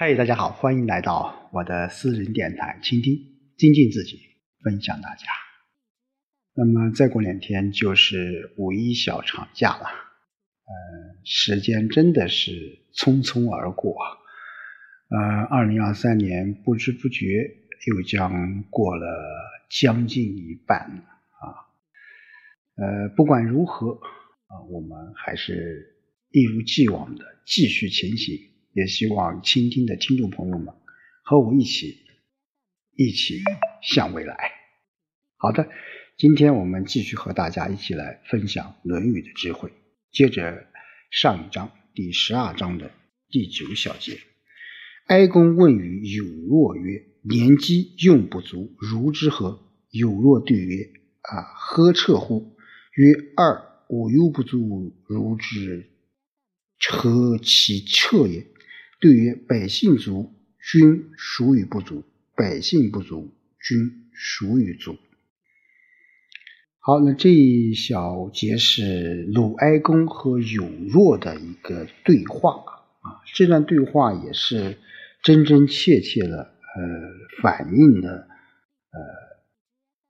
嗨，大家好，欢迎来到我的私人电台，倾听，精进自己，分享大家。那么再过两天就是五一小长假了，时间真的是匆匆而过，2023年不知不觉又将过了将近一半了，不管如何，我们还是一如既往的继续前行，也希望倾听的听众朋友们和我一起向未来。好的，今天我们继续和大家一起来分享《论语》的智慧，接着上一章第12章的第9小节。哀公问于有若曰：“年饥用不足，如之何？”有若对曰：“呵彻乎！”曰：“二，我忧不足，如之何其彻也？”对曰：“百姓足，君孰与不足？百姓不足，君孰与足？”好，那这一小节是鲁哀公和有若的一个对话啊，这段对话也是真真切切的反映了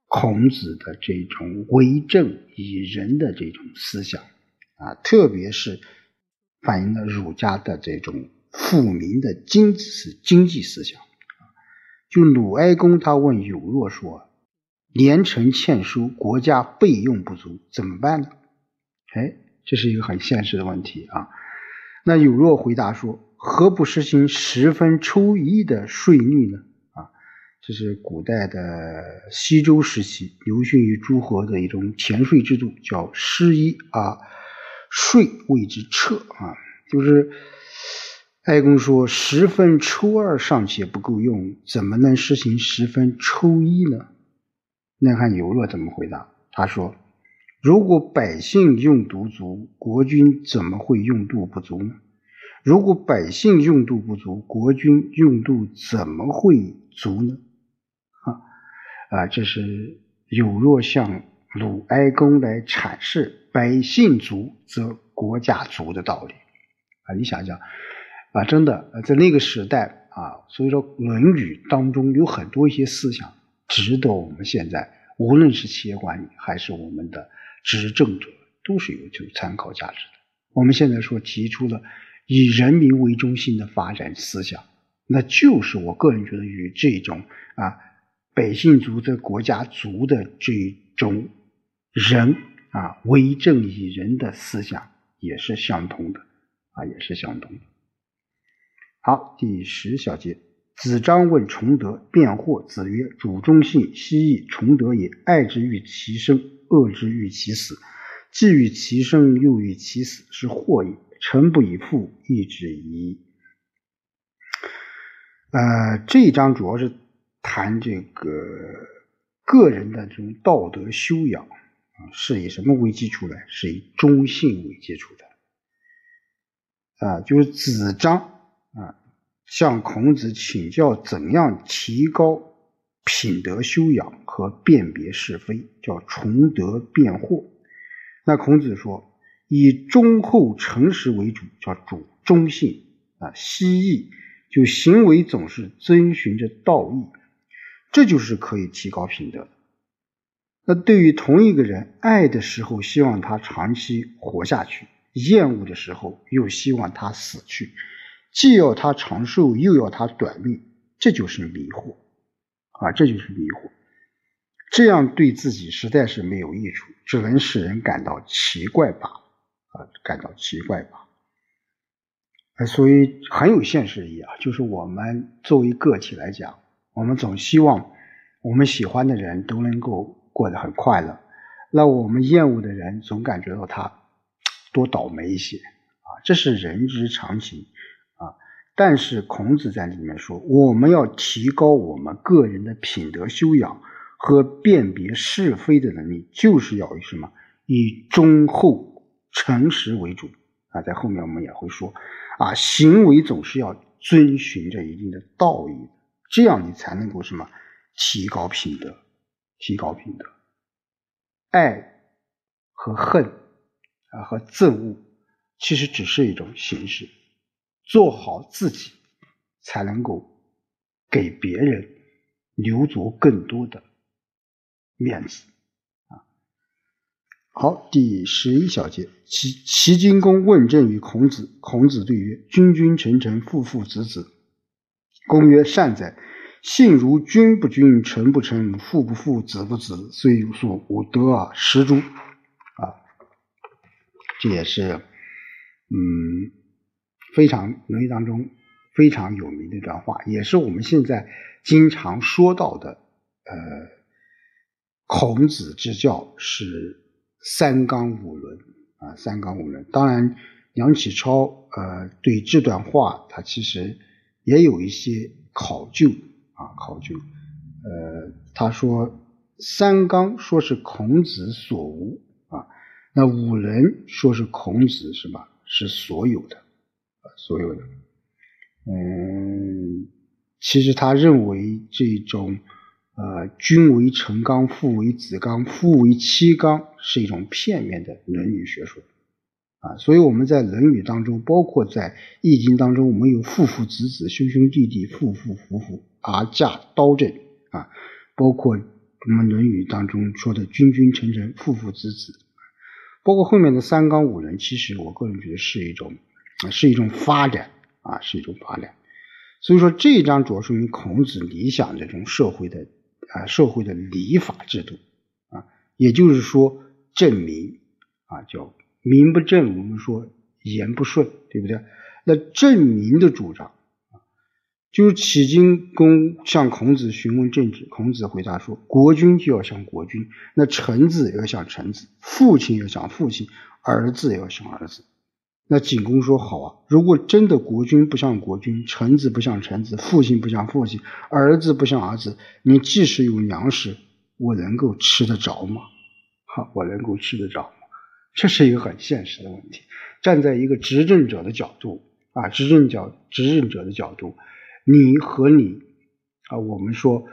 孔子的这种为政以仁的这种思想啊，特别是反映了儒家的这种富民的经济思想。就鲁哀公他问有若说：“年成欠收，国家备用不足，怎么办呢？”这是一个很现实的问题啊。那有若回答说：“何不实行10分抽1的税率呢？”这是古代的西周时期流行于诸侯的一种田税制度，叫11税谓之彻就是哀公说10分抽2尚且不够用，怎么能实行10分抽1呢？那看有若怎么回答，他说：“如果百姓用度足，国君怎么会用度不足呢？如果百姓用度不足，国君用度怎么会足呢？”这是有若向鲁哀公来阐释百姓足则国家足的道理你想想真的在那个时代所以说《论语》当中有很多一些思想值得我们现在无论是企业管理还是我们的执政者都是有具参考价值的。我们现在说提出了以人民为中心的发展思想，那就是我个人觉得与这种百姓足则国家足的这种人为政以仁的思想也是相同的好，第10小节，子张问崇德，辩惑。子曰：“主忠信，奚亦崇德也？爱之欲其生，恶之欲其死。既欲其生，又欲其死，是祸也。臣不以父，亦子矣。”这一章主要是谈这个个人的这种道德修养是以什么为基础的？是以忠信为基础的。就是子张向孔子请教怎样提高品德修养和辨别是非，叫崇德辩惑。那孔子说：“以忠厚诚实为主，叫主忠信。奚亦就行为总是遵循着道义，这就是可以提高品德。”那对于同一个人，爱的时候希望他长期活下去，厌恶的时候又希望他死去，既要他长寿又要他短命，这就是迷惑这样对自己实在是没有益处，只能使人感到奇怪吧所以很有现实意义就是我们作为个体来讲，我们总希望我们喜欢的人都能够过得很快乐，那我们厌恶的人总感觉到他多倒霉一些这是人之常情但是孔子在里面说，我们要提高我们个人的品德修养和辨别是非的能力，就是要以什么？以忠厚诚实为主在后面我们也会说行为总是要遵循着一定的道义，这样你才能够什么？提高品德爱和恨和憎恶其实只是一种形式，做好自己才能够给别人留足更多的面子。好，第11小节，齐景公问政于孔子。孔子对曰：君君臣臣，父父子子。公曰：善哉，信如君不君，臣不臣，父不父，子不子，虽有所无得而失诸。这也是非常《论语》当中非常有名的一段话，也是我们现在经常说到的。孔子之教是三纲五伦啊，三纲五伦。当然，梁启超对这段话他其实也有一些考究啊，考究。他说三纲说是孔子所无啊，那五伦说是孔子什么是所有的，所有的。其实他认为这种。君为臣纲，父为子纲，夫为妻纲，是一种片面的论语学说啊。所以我们在论语当中，包括在易经当中，我们有父父子子，兄兄弟弟，父父夫妇，而驾刀阵啊。包括我们论语当中说的君君臣臣，父父子子，包括后面的三纲五伦，其实我个人觉得是一种发展啊，是一种发展。所以说这一章主要说明孔子理想这种社会的礼法制度啊，也就是说正名啊，叫名不正，我们说言不顺，对不对？那正名的主张啊，就是齐景公向孔子询问政治，孔子回答说：国君就要像国君，那臣子也要像臣子，父亲要像父亲，儿子也要像儿子。那景公说：好啊，如果真的国君不像国君，臣子不像臣子，父亲不像父亲，儿子不像儿子，你即使有粮食，我能够吃得着吗？我能够吃得着吗？这是一个很现实的问题。站在一个执政者的角度啊，执政者的角度，你啊，我们说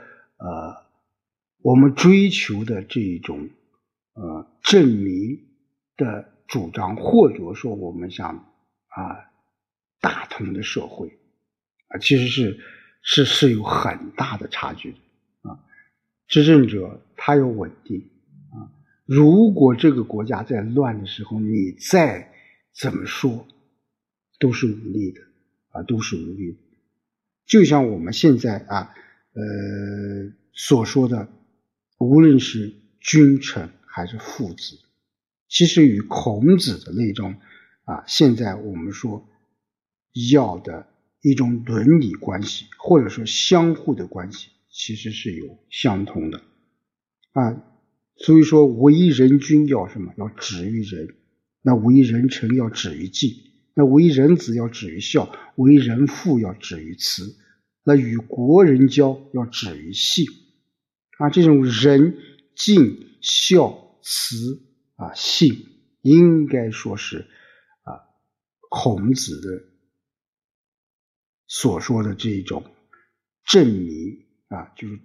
我们追求的这种正名的主张，或者说我们想大同的社会啊，其实是有很大的差距的啊。执政者他要稳定啊，如果这个国家在乱的时候，你再怎么说都是无力的啊，都是无力的。就像我们现在所说的，无论是君臣还是父子。其实与孔子的那种现在我们说要的一种伦理关系，或者说相互的关系，其实是有相同的啊。所以说为人君要什么？要止于仁。那为人臣要止于敬，那为人子要止于孝，为人父要止于慈，那与国人交要止于信啊。这种仁、敬、孝、慈信，应该说是孔子的所说的这种正名啊，就是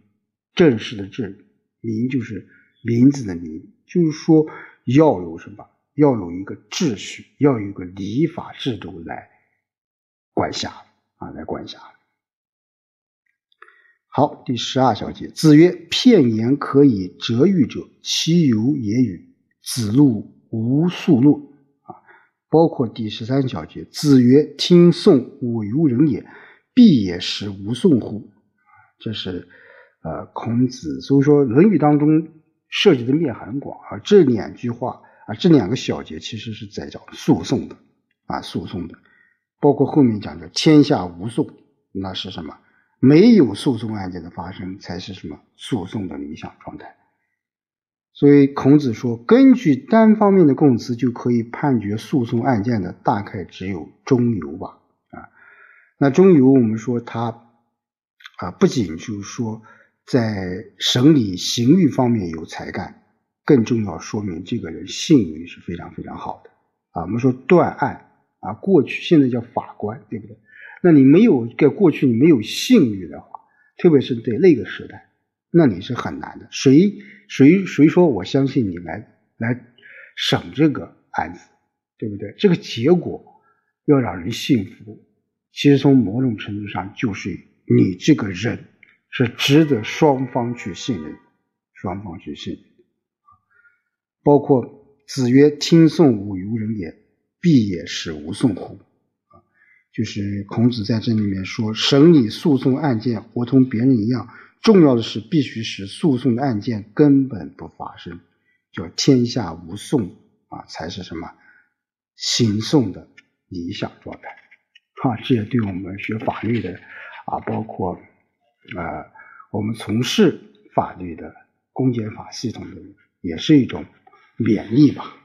正式的正，名就是名字的名，就是说要有什么？要有一个秩序，要有一个礼法制度来管辖啊，来管辖。好，第12小节，子曰：片言可以折喻者，其由也与？子路无宿路啊。包括第13小节，子曰：听讼我由人也，必也使无讼乎？这是孔子。所以说论语当中涉及的面很广啊，这两句话啊，这两个小节其实是在讲诉讼的啊，诉讼的。包括后面讲的天下无讼，那是什么？没有诉讼案件的发生，才是什么？诉讼的理想状态。所以孔子说，根据单方面的供词就可以判决诉讼案件的，大概只有中游吧。那中游我们说他不仅就是说在审理刑狱方面有才干，更重要说明这个人信誉是非常非常好的啊。我们说断案啊，过去现在叫法官，对不对？那你没有在过去你没有信誉的话，特别是在那个时代，那你是很难的。谁说我相信你来审这个案子，对不对？这个结果要让人信服，其实从某种程度上就是你这个人是值得双方去信任，双方去信任。包括子曰：“听讼吾由人也，必也使吾讼乎。”就是孔子在这里面说，审理诉讼案件活同别人一样，重要的是必须使诉讼的案件根本不发生，叫天下无讼啊，才是什么行讼的理想状态啊。这也对我们学法律的啊，包括我们从事法律的公检法系统的人，也是一种勉励吧。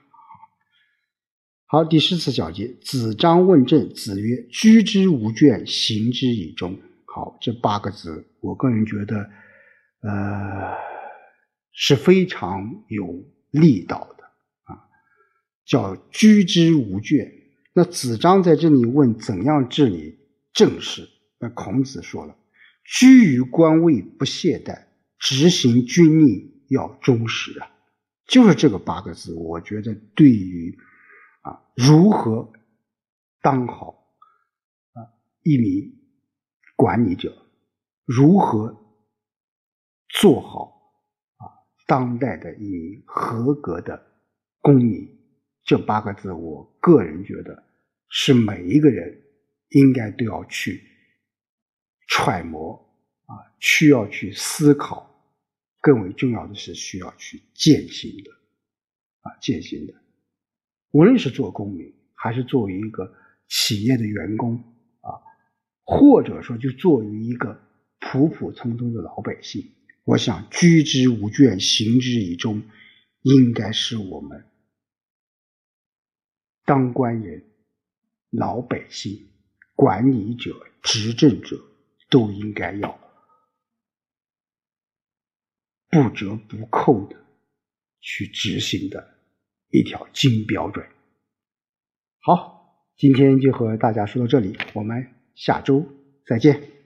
好，第14小节，子张问政，子曰：“居之无倦，行之以忠。”好，这8个字，我个人觉得，是非常有力道的啊，叫居之无倦。那子张在这里问怎样治理政事，那孔子说了，居于官位不懈怠，执行军令要忠实啊，就是这个8个字，我觉得对于如何当好一名管理者，如何做好当代的一名合格的公民，这8个字我个人觉得是每一个人应该都要去揣摩，需要去思考，更为重要的是需要去践行的践行的。无论是做公民，还是作为一个企业的员工啊，或者说就作为一个普普通通的老百姓，我想居之无倦，行之以忠，应该是我们当官人、老百姓、管理者、执政者都应该要不折不扣的去执行的一条金标准。好，今天就和大家说到这里，我们下周再见。